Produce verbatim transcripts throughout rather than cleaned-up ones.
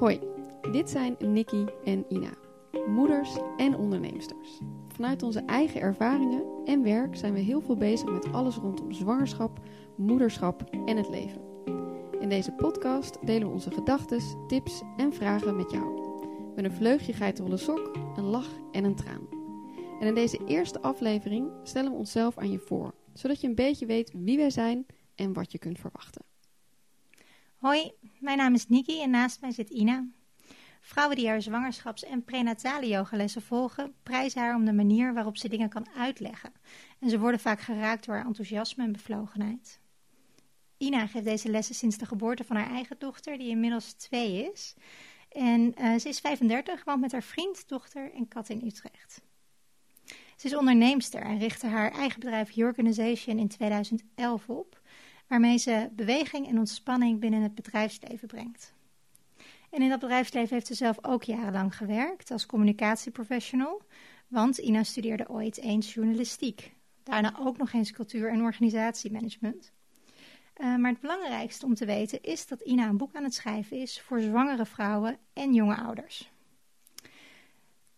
Hoi, dit zijn Nikki en Ina, moeders en onderneemsters. Vanuit onze eigen ervaringen en werk zijn we heel veel bezig met alles rondom zwangerschap, moederschap en het leven. In deze podcast delen we onze gedachten, tips en vragen met jou. Met een vleugje geitenwolle sok, een lach en een traan. En in deze eerste aflevering stellen we onszelf aan je voor, zodat je een beetje weet wie wij zijn en wat je kunt verwachten. Hoi, mijn naam is Nikki en naast mij zit Ina. Vrouwen die haar zwangerschaps- en prenatale yogalessen volgen, prijzen haar om de manier waarop ze dingen kan uitleggen. En ze worden vaak geraakt door haar enthousiasme en bevlogenheid. Ina geeft deze lessen sinds de geboorte van haar eigen dochter, die inmiddels twee is. En uh, ze is vijfendertig, woont met haar vriend, dochter en kat in Utrecht. Ze is onderneemster en richtte haar eigen bedrijf Your Organization in tweeduizend elf op, waarmee ze beweging en ontspanning binnen het bedrijfsleven brengt. En in dat bedrijfsleven heeft ze zelf ook jarenlang gewerkt als communicatieprofessional, want Ina studeerde ooit eens journalistiek. Daarna ook nog eens cultuur- en organisatiemanagement. Uh, maar het belangrijkste om te weten is dat Ina een boek aan het schrijven is voor zwangere vrouwen en jonge ouders.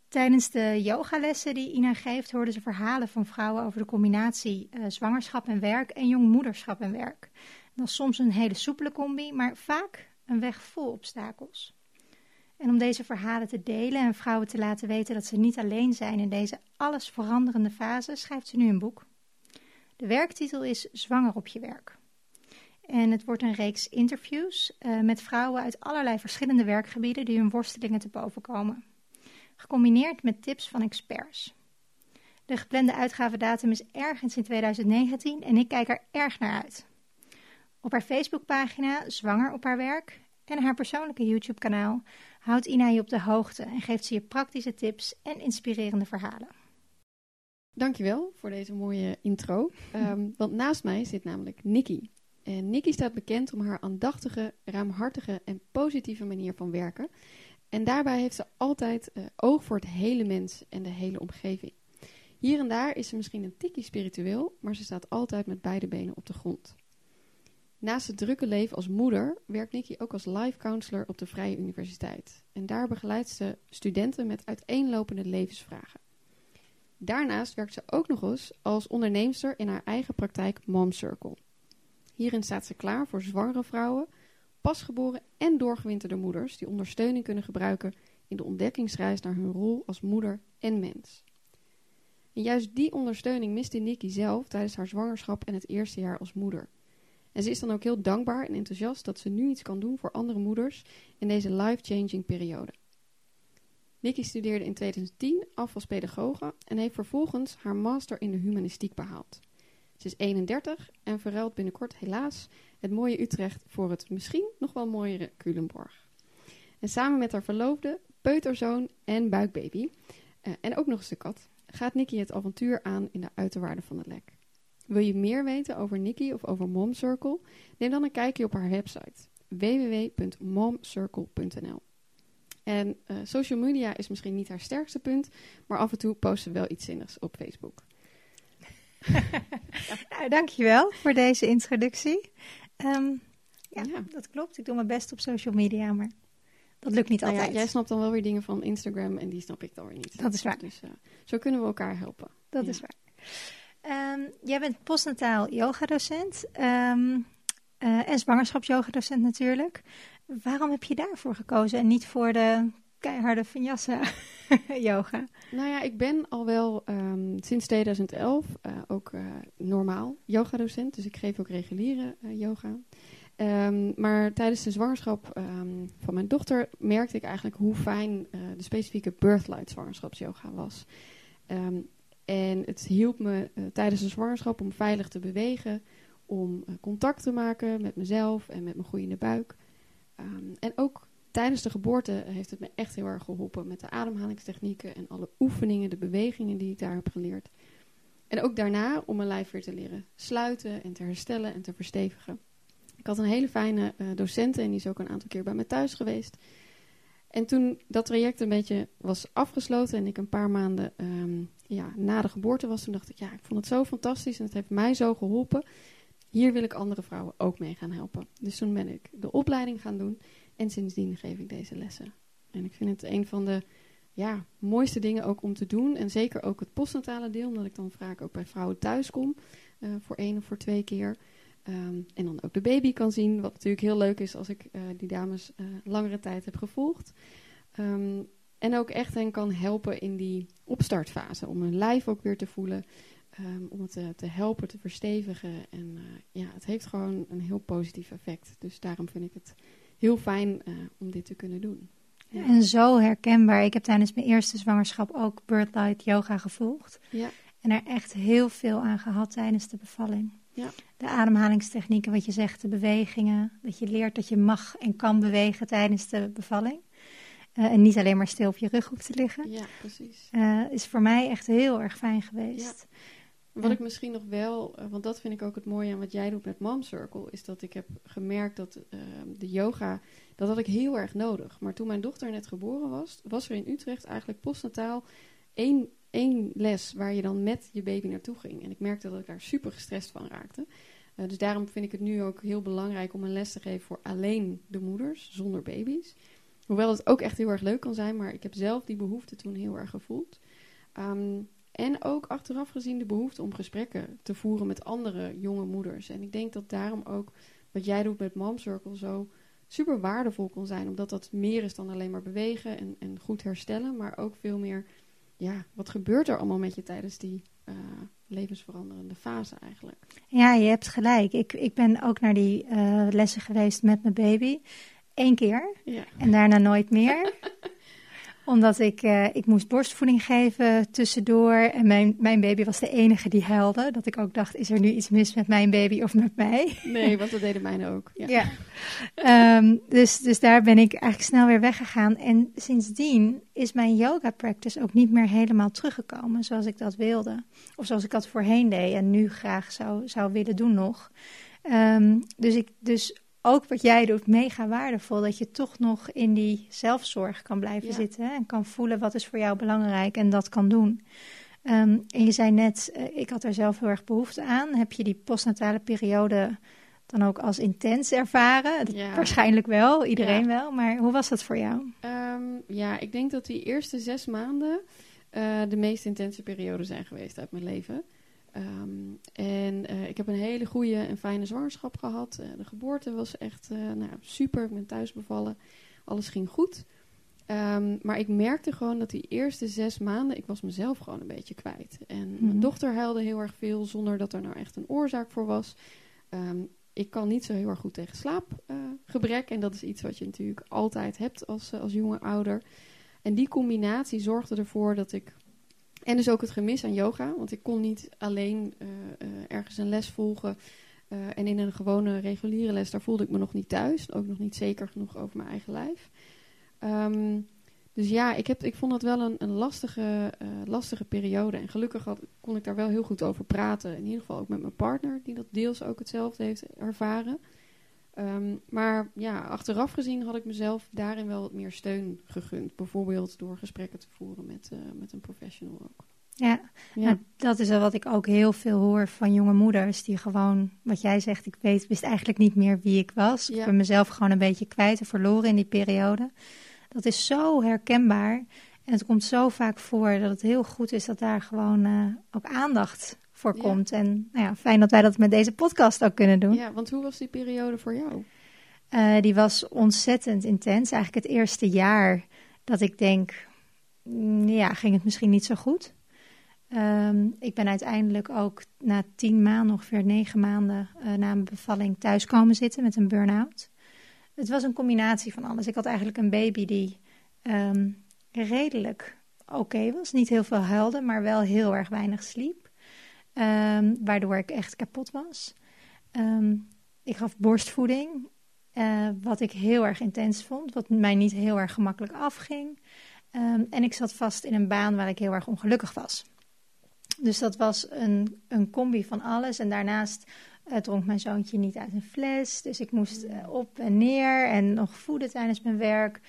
Tijdens de yogalessen die Ina geeft, hoorden ze verhalen van vrouwen over de combinatie uh, zwangerschap en werk en jong moederschap en werk. Dat is soms een hele soepele combi, maar vaak een weg vol obstakels. En om deze verhalen te delen en vrouwen te laten weten dat ze niet alleen zijn in deze alles veranderende fase, schrijft ze nu een boek. De werktitel is Zwanger op je werk. En het wordt een reeks interviews uh, met vrouwen uit allerlei verschillende werkgebieden die hun worstelingen te boven komen. Gecombineerd met tips van experts. De geplande uitgavedatum is ergens in tweeduizend negentien en ik kijk er erg naar uit. Op haar Facebookpagina, Zwanger op haar werk, en haar persoonlijke YouTube-kanaal houdt Ina je op de hoogte en geeft ze je praktische tips en inspirerende verhalen. Dankjewel voor deze mooie intro, um, want naast mij zit namelijk Nikki. En Nikki staat bekend om haar aandachtige, ruimhartige en positieve manier van werken. En daarbij heeft ze altijd uh, oog voor het hele mens en de hele omgeving. Hier en daar is ze misschien een tikkie spiritueel, maar ze staat altijd met beide benen op de grond. Naast het drukke leven als moeder werkt Nikki ook als life counselor op de Vrije Universiteit. En daar begeleidt ze studenten met uiteenlopende levensvragen. Daarnaast werkt ze ook nog eens als onderneemster in haar eigen praktijk Mom Circle. Hierin staat ze klaar voor zwangere vrouwen, pasgeboren en doorgewinterde moeders die ondersteuning kunnen gebruiken in de ontdekkingsreis naar hun rol als moeder en mens. En juist die ondersteuning miste Nikki zelf tijdens haar zwangerschap en het eerste jaar als moeder. En ze is dan ook heel dankbaar en enthousiast dat ze nu iets kan doen voor andere moeders in deze life-changing periode. Nikki studeerde in tweeduizend tien af als pedagoge en heeft vervolgens haar master in de humanistiek behaald. Ze is eenendertig en verruilt binnenkort helaas het mooie Utrecht voor het misschien nog wel mooiere Culemborg. En samen met haar verloofde, peuterzoon en buikbaby, uh, en ook nog eens de kat, gaat Nikki het avontuur aan in de uiterwaarden van de Lek. Wil je meer weten over Nikki of over Mom Circle? Neem dan een kijkje op haar website w w w punt mom circle punt n l. En uh, social media is misschien niet haar sterkste punt, maar af en toe post ze wel iets zinnigs op Facebook. Nou, dankjewel voor deze introductie. Um, ja, ja, dat klopt. Ik doe mijn best op social media, maar dat lukt niet nou altijd. Ja, jij snapt dan wel weer dingen van Instagram en die snap ik dan weer niet. Dat is waar. Dus uh, zo kunnen we elkaar helpen. Dat ja. is waar. Um, jij bent postnataal yogadocent um, uh, en zwangerschapsyogadocent natuurlijk. Waarom heb je daarvoor gekozen en niet voor de keiharde vinyasa yoga? Nou ja, ik ben al wel um, sinds tweeduizend elf uh, ook uh, normaal yogadocent. Dus ik geef ook reguliere uh, yoga. Um, maar tijdens de zwangerschap um, van mijn dochter merkte ik eigenlijk hoe fijn uh, de specifieke birthlight zwangerschapsyoga was. Um, En het hielp me uh, tijdens de zwangerschap om veilig te bewegen, om uh, contact te maken met mezelf en met mijn groeiende buik. Um, en ook tijdens de geboorte heeft het me echt heel erg geholpen met de ademhalingstechnieken en alle oefeningen, de bewegingen die ik daar heb geleerd. En ook daarna om mijn lijf weer te leren sluiten en te herstellen en te verstevigen. Ik had een hele fijne uh, docenten en die is ook een aantal keer bij me thuis geweest. En toen dat traject een beetje was afgesloten en ik een paar maanden um, ja, na de geboorte was, toen dacht ik, ja, ik vond het zo fantastisch en het heeft mij zo geholpen. Hier wil ik andere vrouwen ook mee gaan helpen. Dus toen ben ik de opleiding gaan doen En sindsdien geef ik deze lessen. En ik vind het een van de ja, mooiste dingen ook om te doen. En zeker ook het postnatale deel, omdat ik dan vaak ook bij vrouwen thuis kom. Uh, voor één of voor twee keer. Um, en dan ook de baby kan zien. Wat natuurlijk heel leuk is als ik uh, die dames uh, langere tijd heb gevolgd. Um, en ook echt hen kan helpen in die opstartfase. Om hun lijf ook weer te voelen. Um, om het te, te helpen, te verstevigen. En uh, ja, het heeft gewoon een heel positief effect. Dus daarom vind ik het heel fijn uh, om dit te kunnen doen. Ja. En zo herkenbaar. Ik heb tijdens mijn eerste zwangerschap ook birthlight yoga gevolgd. Ja. En er echt heel veel aan gehad tijdens de bevalling. Ja. De ademhalingstechnieken, wat je zegt, de bewegingen. Dat je leert dat je mag en kan bewegen tijdens de bevalling. Uh, en niet alleen maar stil op je rug hoeft te liggen. Ja, precies. Uh, is voor mij echt heel erg fijn geweest. Ja. Wat ik misschien nog wel, want dat vind ik ook het mooie aan wat jij doet met Mom Circle, is dat ik heb gemerkt dat uh, de yoga, dat had ik heel erg nodig. Maar toen mijn dochter net geboren was, was er in Utrecht eigenlijk postnataal één, één les waar je dan met je baby naartoe ging. En ik merkte dat ik daar super gestrest van raakte. Uh, dus daarom vind ik het nu ook heel belangrijk om een les te geven voor alleen de moeders, zonder baby's. Hoewel het ook echt heel erg leuk kan zijn, maar ik heb zelf die behoefte toen heel erg gevoeld. Um, En ook achteraf gezien de behoefte om gesprekken te voeren met andere jonge moeders. En ik denk dat daarom ook wat jij doet met Mom Circle zo super waardevol kon zijn. Omdat dat meer is dan alleen maar bewegen en, en goed herstellen. Maar ook veel meer, ja, wat gebeurt er allemaal met je tijdens die uh, levensveranderende fase eigenlijk? Ja, je hebt gelijk. Ik, ik ben ook naar die uh, lessen geweest met mijn baby. Eén keer. Ja. En daarna nooit meer. Omdat ik, uh, ik moest borstvoeding geven tussendoor. En mijn, mijn baby was de enige die huilde. Dat ik ook dacht, is er nu iets mis met mijn baby of met mij? Nee, want dat deden mijne ook. Ja. Ja. Um, dus, dus daar ben ik eigenlijk snel weer weggegaan. En sindsdien is mijn yoga practice ook niet meer helemaal teruggekomen zoals ik dat wilde. Of zoals ik dat voorheen deed en nu graag zou, zou willen doen nog. Um, dus ik... Dus ook wat jij doet, mega waardevol. Dat je toch nog in die zelfzorg kan blijven ja. zitten. Hè? En kan voelen wat is voor jou belangrijk en dat kan doen. Um, en je zei net, uh, ik had er zelf heel erg behoefte aan. Heb je die postnatale periode dan ook als intens ervaren? Dat, ja. Waarschijnlijk wel, iedereen ja. wel. Maar hoe was dat voor jou? Um, ja, ik denk dat die eerste zes maanden uh, de meest intense periode zijn geweest uit mijn leven. Um, en uh, ik heb een hele goede en fijne zwangerschap gehad. Uh, de geboorte was echt uh, nou, super. Ik ben thuis bevallen. Alles ging goed. Um, maar ik merkte gewoon dat die eerste zes maanden... ik was mezelf gewoon een beetje kwijt. En mm-hmm. mijn dochter huilde heel erg veel... zonder dat er nou echt een oorzaak voor was. Um, ik kan niet zo heel erg goed tegen slaapgebrek. Uh, en dat is iets wat je natuurlijk altijd hebt als, uh, als jonge ouder. En die combinatie zorgde ervoor dat ik... En dus ook het gemis aan yoga, want ik kon niet alleen uh, uh, ergens een les volgen. Uh, en in een gewone reguliere les, daar voelde ik me nog niet thuis. Ook nog niet zeker genoeg over mijn eigen lijf. Um, dus ja, ik, heb, ik vond dat wel een, een lastige, uh, lastige periode. En gelukkig had, kon ik daar wel heel goed over praten. In ieder geval ook met mijn partner, die dat deels ook hetzelfde heeft ervaren. Um, maar ja, achteraf gezien had ik mezelf daarin wel wat meer steun gegund. Bijvoorbeeld door gesprekken te voeren met, uh, met een professional ook. Ja, ja. Nou, dat is al wat ik ook heel veel hoor van jonge moeders. Die gewoon, wat jij zegt, ik weet, wist eigenlijk niet meer wie ik was. Ja. Ik ben mezelf gewoon een beetje kwijt en verloren in die periode. Dat is zo herkenbaar. En het komt zo vaak voor dat het heel goed is dat daar gewoon uh, ook aandacht voorkomt. Ja. En nou ja, fijn dat wij dat met deze podcast ook kunnen doen. Ja, want hoe was die periode voor jou? Uh, die was ontzettend intens. Eigenlijk het eerste jaar dat ik denk, ja, ging het misschien niet zo goed. Um, ik ben uiteindelijk ook na tien maanden, ongeveer negen maanden uh, na mijn bevalling thuis komen zitten met een burn-out. Het was een combinatie van alles. Ik had eigenlijk een baby die um, redelijk oké was. Niet heel veel huilde, maar wel heel erg weinig sliep. Um, waardoor ik echt kapot was. Um, ik gaf borstvoeding, uh, wat ik heel erg intens vond, wat mij niet heel erg gemakkelijk afging. Um, en ik zat vast in een baan waar ik heel erg ongelukkig was. Dus dat was een, een combi van alles. En daarnaast uh, dronk mijn zoontje niet uit een fles, dus ik moest uh, op en neer en nog voeden tijdens mijn werk.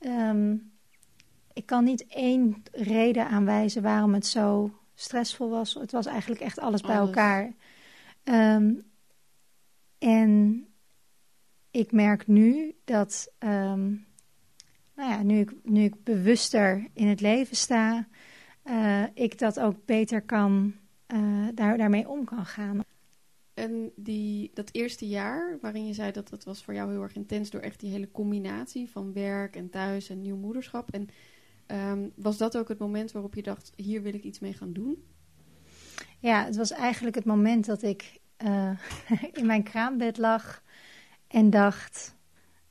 Um, ik kan niet één reden aanwijzen waarom het zo... stressvol was. Het was eigenlijk echt alles, alles. bij elkaar. Um, en ik merk nu dat, um, nou ja, nu ik, nu ik bewuster in het leven sta, uh, ik dat ook beter kan, uh, daar, daarmee om kan gaan. En die, dat eerste jaar, waarin je zei dat dat was voor jou heel erg intens door echt die hele combinatie van werk en thuis en nieuw moederschap. En um, was dat ook het moment waarop je dacht, hier wil ik iets mee gaan doen? Ja, het was eigenlijk het moment dat ik uh, in mijn kraambed lag en dacht,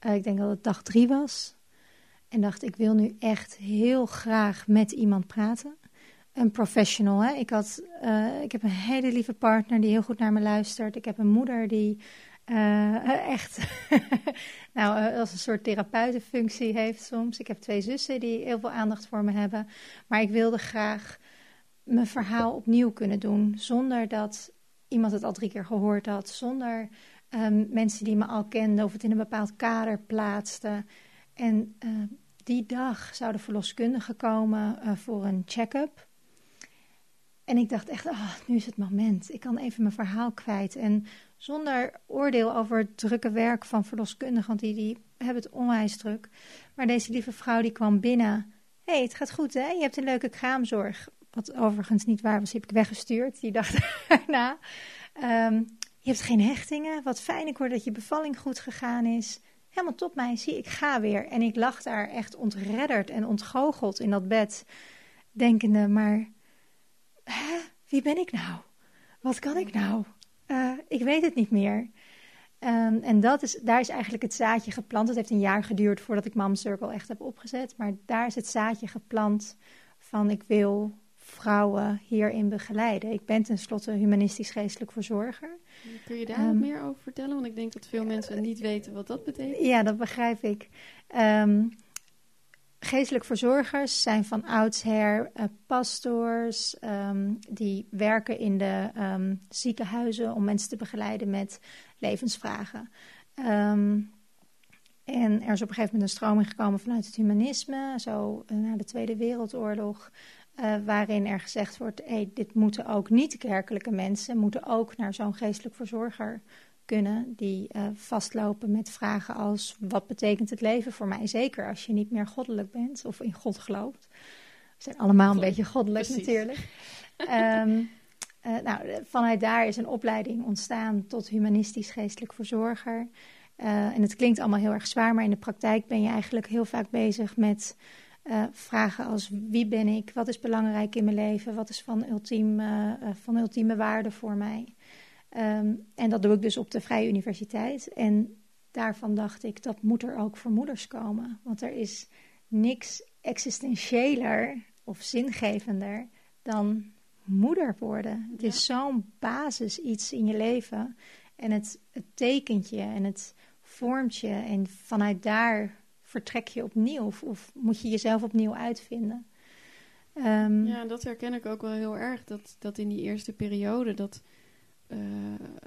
uh, ik denk dat het dag drie was. En dacht, ik wil nu echt heel graag met iemand praten. Een professional. Hè? Ik, had, uh, ik heb een hele lieve partner die heel goed naar me luistert. Ik heb een moeder die uh, echt nou, uh, als een soort therapeutenfunctie heeft soms. Ik heb twee zussen die heel veel aandacht voor me hebben. Maar ik wilde graag mijn verhaal opnieuw kunnen doen. Zonder dat iemand het al drie keer gehoord had. Zonder um, mensen die me al kenden of het in een bepaald kader plaatsten. En uh, die dag zou de verloskundige komen uh, voor een check-up. En ik dacht echt, oh, nu is het moment. Ik kan even mijn verhaal kwijt. En zonder oordeel over het drukke werk van verloskundigen, want die, die hebben het onwijs druk. Maar deze lieve vrouw die kwam binnen. Hé, hey, het gaat goed hè, je hebt een leuke kraamzorg. Wat overigens niet waar was, die heb ik weggestuurd. Die dacht daarna, um, je hebt geen hechtingen. Wat fijn, ik hoor dat je bevalling goed gegaan is. Helemaal top meisje, ik ga weer. En ik lag daar echt ontredderd en ontgoocheld in dat bed. Denkende, maar... Hè? Wie ben ik nou? Wat kan ik nou? Uh, ik weet het niet meer. Um, en dat is, daar is eigenlijk het zaadje geplant. Het heeft een jaar geduurd voordat ik Mom Circle echt heb opgezet. Maar daar is het zaadje geplant van ik wil vrouwen hierin begeleiden. Ik ben tenslotte humanistisch-geestelijk verzorger. Kun je daar um, wat meer over vertellen? Want ik denk dat veel mensen niet weten wat dat betekent. Ja, dat begrijp ik. Um, Geestelijk verzorgers zijn van oudsher uh, pastoors um, die werken in de um, ziekenhuizen om mensen te begeleiden met levensvragen. Um, en er is op een gegeven moment een stroming gekomen vanuit het humanisme, zo uh, na de Tweede Wereldoorlog, uh, waarin er gezegd wordt, hey, dit moeten ook niet-kerkelijke mensen, moeten ook naar zo'n geestelijk verzorger kunnen die uh, vastlopen met vragen als wat betekent het leven voor mij? Zeker als je niet meer goddelijk bent of in God gelooft. We zijn allemaal een God, beetje goddelijk precies. Natuurlijk. um, uh, nou, vanuit daar is een opleiding ontstaan tot humanistisch geestelijk verzorger. Uh, en het klinkt allemaal heel erg zwaar, maar in de praktijk ben je eigenlijk heel vaak bezig met uh, vragen als wie ben ik? Wat is belangrijk in mijn leven? Wat is van ultieme, uh, van ultieme waarde voor mij? Um, en dat doe ik dus op de Vrije Universiteit. En daarvan dacht ik, dat moet er ook voor moeders komen. Want er is niks existentiëler of zingevender dan moeder worden. Het ja. is zo'n basis iets in je leven. En het, het tekent je en het vormt je. En vanuit daar vertrek je opnieuw. Of, of moet je jezelf opnieuw uitvinden. Um, ja, dat herken ik ook wel heel erg. Dat, dat in die eerste periode... dat Uh,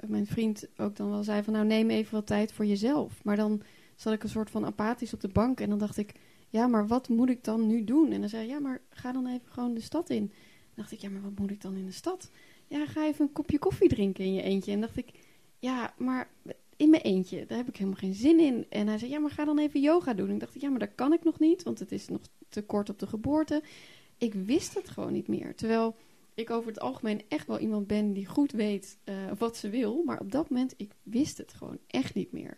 mijn vriend ook dan wel zei van nou neem even wat tijd voor jezelf. Maar dan zat ik een soort van apathisch op de bank en dan dacht ik, ja maar wat moet ik dan nu doen? En dan zei hij, ja maar ga dan even gewoon de stad in. Dan dacht ik, ja maar wat moet ik dan in de stad? Ja ga even een kopje koffie drinken in je eentje. En dacht ik, ja maar in mijn eentje, daar heb ik helemaal geen zin in. En hij zei, ja maar ga dan even yoga doen. En ik dacht, ja maar dat kan ik nog niet, want het is nog te kort op de geboorte. Ik wist het gewoon niet meer, terwijl ik over het algemeen echt wel iemand ben die goed weet uh, wat ze wil. Maar op dat moment, ik wist het gewoon echt niet meer.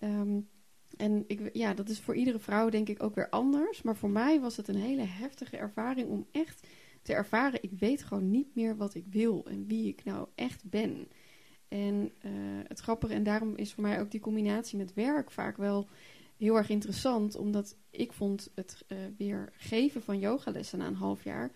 Um, en ik, ja, dat is voor iedere vrouw denk ik ook weer anders. Maar voor mij was het een hele heftige ervaring om echt te ervaren. Ik weet gewoon niet meer wat ik wil en wie ik nou echt ben. En uh, het grappige, en daarom is voor mij ook die combinatie met werk vaak wel heel erg interessant. Omdat ik vond het uh, weer geven van yogalessen na een half jaar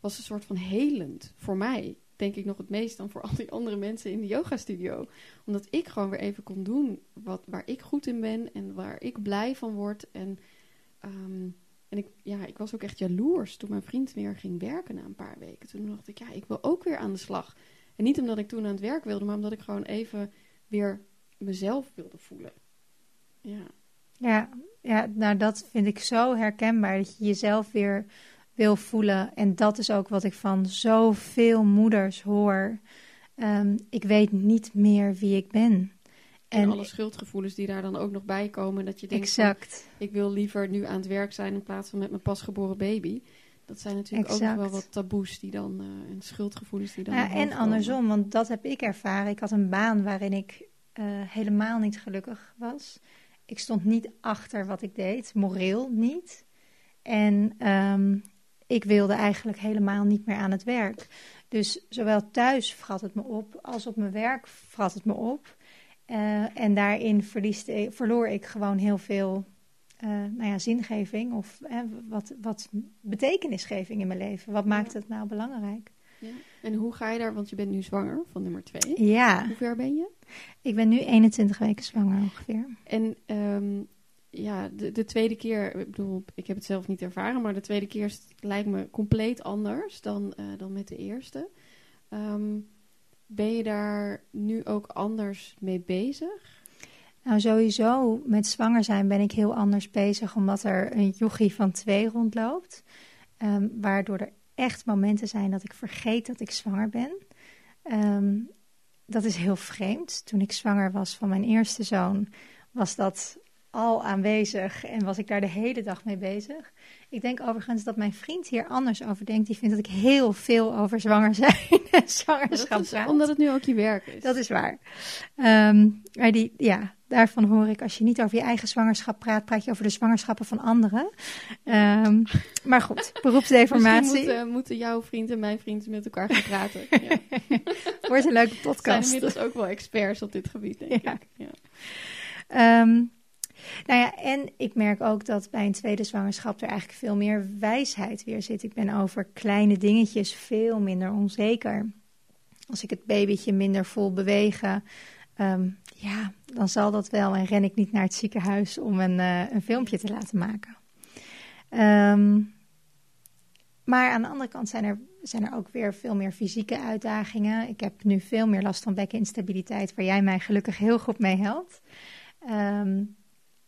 was een soort van helend voor mij. Denk ik nog het meest dan voor al die andere mensen in de yogastudio. Omdat ik gewoon weer even kon doen wat, waar ik goed in ben en waar ik blij van word. En, um, en ik, ja, ik was ook echt jaloers toen mijn vriend weer ging werken na een paar weken. Toen dacht ik, ja, ik wil ook weer aan de slag. En niet omdat ik toen aan het werk wilde, maar omdat ik gewoon even weer mezelf wilde voelen. Ja, ja, ja nou dat vind ik zo herkenbaar. Dat je jezelf weer wil voelen. En dat is ook wat ik van zoveel moeders hoor. Um, ik weet niet meer wie ik ben. En, en alle schuldgevoelens die daar dan ook nog bij komen. Dat je denkt, exact. Van, ik wil liever nu aan het werk zijn in plaats van met mijn pasgeboren baby. Dat zijn natuurlijk exact. Ook nog wel wat taboes die dan, uh, en schuldgevoelens die dan... Ja, en andersom, want dat heb ik ervaren. Ik had een baan waarin ik uh, helemaal niet gelukkig was. Ik stond niet achter wat ik deed, moreel niet. En um, ik wilde eigenlijk helemaal niet meer aan het werk. Dus zowel thuis vrat het me op, als op mijn werk vrat het me op. Uh, en daarin verliest, verloor ik gewoon heel veel uh, nou ja, zingeving of uh, wat, wat betekenisgeving in mijn leven. Wat maakt het nou belangrijk? Ja. En hoe ga je daar, want je bent nu zwanger van nummer twee. Ja. Hoe ver ben je? Ik ben nu eenentwintig weken zwanger ongeveer. En um, ja, de, de tweede keer, ik bedoel, ik heb het zelf niet ervaren, maar de tweede keer lijkt me compleet anders dan, uh, dan met de eerste. Um, Ben je daar nu ook anders mee bezig? Nou, sowieso met zwanger zijn ben ik heel anders bezig, omdat er een jochie van twee rondloopt. Um, waardoor er echt momenten zijn dat ik vergeet dat ik zwanger ben. Um, dat is heel vreemd. Toen ik zwanger was van mijn eerste zoon, was dat al aanwezig en was ik daar de hele dag mee bezig. Ik denk overigens dat mijn vriend hier anders over denkt. Die vindt dat ik heel veel over zwanger zijn en zwangerschap praat. Ja, omdat het nu ook je werk is. Dat is waar. Um, maar die, ja, daarvan hoor ik, als je niet over je eigen zwangerschap praat, praat je over de zwangerschappen van anderen. Um, maar goed, beroepsdeformatie. Misschien moeten, moeten jouw vriend en mijn vriend met elkaar gaan praten. Ja. Wordt een leuke podcast. Zijn inmiddels ook wel experts op dit gebied, denk ja. ik. Ja. Um, Nou ja, en ik merk ook dat bij een tweede zwangerschap er eigenlijk veel meer wijsheid weer zit. Ik ben over kleine dingetjes veel minder onzeker. Als ik het babytje minder voel bewegen, um, ja, dan zal dat wel. En ren ik niet naar het ziekenhuis om een, uh, een filmpje te laten maken. Um, maar aan de andere kant zijn er, zijn er ook weer veel meer fysieke uitdagingen. Ik heb nu veel meer last van bekkeninstabiliteit, waar jij mij gelukkig heel goed mee helpt. Um,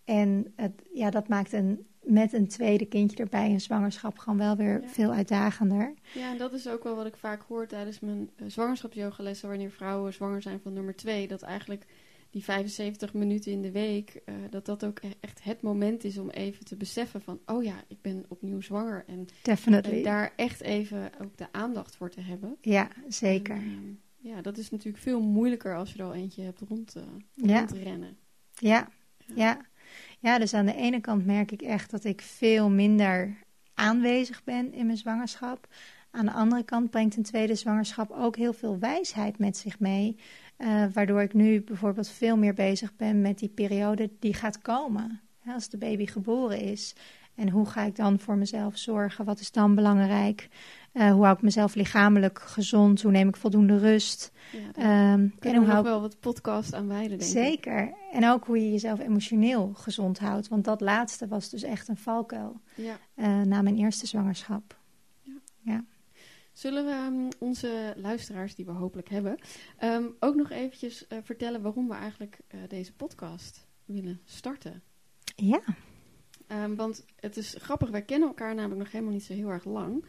En het, ja, dat maakt een, met een tweede kindje erbij een zwangerschap gewoon wel weer ja. veel uitdagender. Ja, en dat is ook wel wat ik vaak hoor tijdens mijn uh, zwangerschapsjogalessen, wanneer vrouwen zwanger zijn van nummer twee. Dat eigenlijk die vijfenzeventig minuten in de week, uh, dat dat ook echt het moment is om even te beseffen van, oh ja, ik ben opnieuw zwanger. En, en daar echt even ook de aandacht voor te hebben. Ja, zeker. En, um, ja, dat is natuurlijk veel moeilijker als je er al eentje hebt rond, uh, ja. rondrennen. Ja, ja. ja. Ja, dus aan de ene kant merk ik echt dat ik veel minder aanwezig ben in mijn zwangerschap. Aan de andere kant brengt een tweede zwangerschap ook heel veel wijsheid met zich mee. Uh, waardoor ik nu bijvoorbeeld veel meer bezig ben met die periode die gaat komen. Ja, als de baby geboren is. En hoe ga ik dan voor mezelf zorgen? Wat is dan belangrijk? Uh, hoe hou ik mezelf lichamelijk gezond? Hoe neem ik voldoende rust? Ja, um, en hoe hou ik wel wat podcast aan wijden, denk Zeker. ik. Zeker. En ook hoe je jezelf emotioneel gezond houdt. Want dat laatste was dus echt een valkuil ja. uh, na mijn eerste zwangerschap. Ja. ja. Zullen we um, onze luisteraars, die we hopelijk hebben, um, ook nog eventjes uh, vertellen waarom we eigenlijk uh, deze podcast willen starten? Ja. Um, want het is grappig, wij kennen elkaar namelijk nog helemaal niet zo heel erg lang.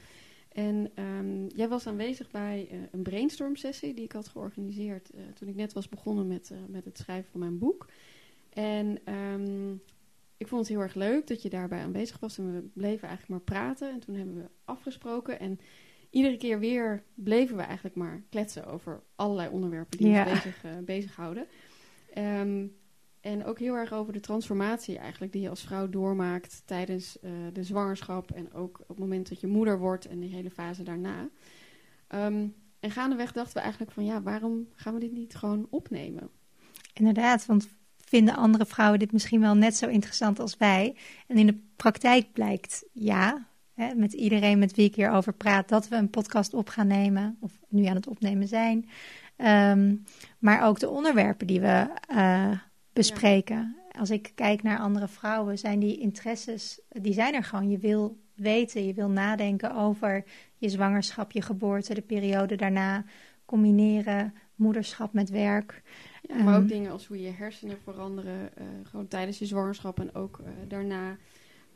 En um, jij was aanwezig bij uh, een brainstormsessie die ik had georganiseerd uh, toen ik net was begonnen met, uh, met het schrijven van mijn boek. En um, ik vond het heel erg leuk dat je daarbij aanwezig was en we bleven eigenlijk maar praten. En toen hebben we afgesproken en iedere keer weer bleven we eigenlijk maar kletsen over allerlei onderwerpen die ja. ons bezig, uh, bezighouden. Um, En ook heel erg over de transformatie eigenlijk die je als vrouw doormaakt tijdens uh, de zwangerschap en ook op het moment dat je moeder wordt en die hele fase daarna. Um, en gaandeweg dachten we eigenlijk van ja, waarom gaan we dit niet gewoon opnemen? Inderdaad, want vinden andere vrouwen dit misschien wel net zo interessant als wij? En in de praktijk blijkt ja, hè, met iedereen met wie ik hierover praat, dat we een podcast op gaan nemen of nu aan het opnemen zijn. Um, maar ook de onderwerpen die we Uh, bespreken. Ja. Als ik kijk naar andere vrouwen, zijn die interesses, die zijn er gewoon. Je wil weten, je wil nadenken over je zwangerschap, je geboorte, de periode daarna, combineren moederschap met werk. Ja, maar um, ook dingen als hoe je hersenen veranderen, uh, gewoon tijdens je zwangerschap en ook uh, daarna.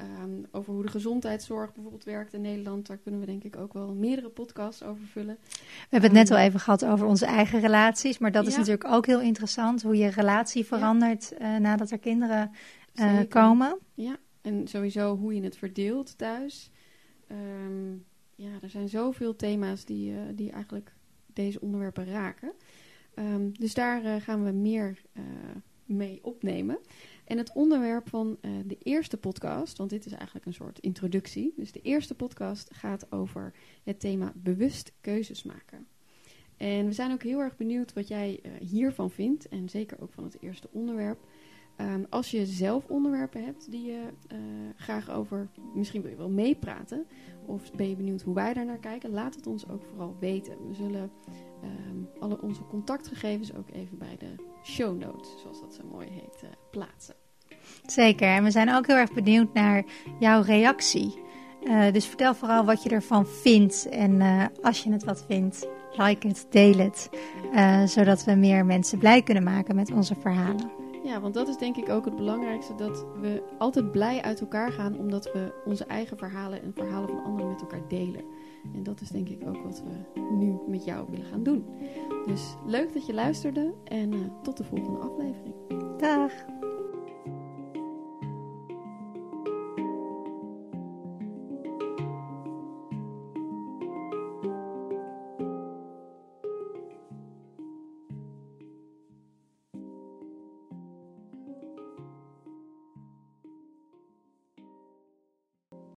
Um, over hoe de gezondheidszorg bijvoorbeeld werkt in Nederland. Daar kunnen we denk ik ook wel meerdere podcasts over vullen. We hebben um, het net al even gehad over onze eigen relaties. Maar dat is ja. natuurlijk ook heel interessant. Hoe je relatie verandert ja. uh, nadat er kinderen uh, komen. Ja, en sowieso hoe je het verdeelt thuis. Um, ja, er zijn zoveel thema's die, uh, die eigenlijk deze onderwerpen raken. Um, dus daar uh, gaan we meer uh, mee opnemen. En het onderwerp van uh, de eerste podcast, want dit is eigenlijk een soort introductie. Dus de eerste podcast gaat over het thema bewust keuzes maken. En we zijn ook heel erg benieuwd wat jij uh, hiervan vindt. En zeker ook van het eerste onderwerp. Um, als je zelf onderwerpen hebt die je uh, graag over, misschien wil je wel meepraten. Of ben je benieuwd hoe wij daar naar kijken. Laat het ons ook vooral weten. We zullen um, alle onze contactgegevens ook even bij de show notes, zoals dat zo mooi heet, uh, plaatsen. Zeker. En we zijn ook heel erg benieuwd naar jouw reactie. Uh, dus vertel vooral wat je ervan vindt. En uh, als je het wat vindt, like het, deel het. Uh, zodat we meer mensen blij kunnen maken met onze verhalen. Ja, want dat is denk ik ook het belangrijkste, dat we altijd blij uit elkaar gaan, omdat we onze eigen verhalen en verhalen van anderen met elkaar delen. En dat is denk ik ook wat we nu met jou willen gaan doen. Dus leuk dat je luisterde en uh, tot de volgende aflevering. Dag!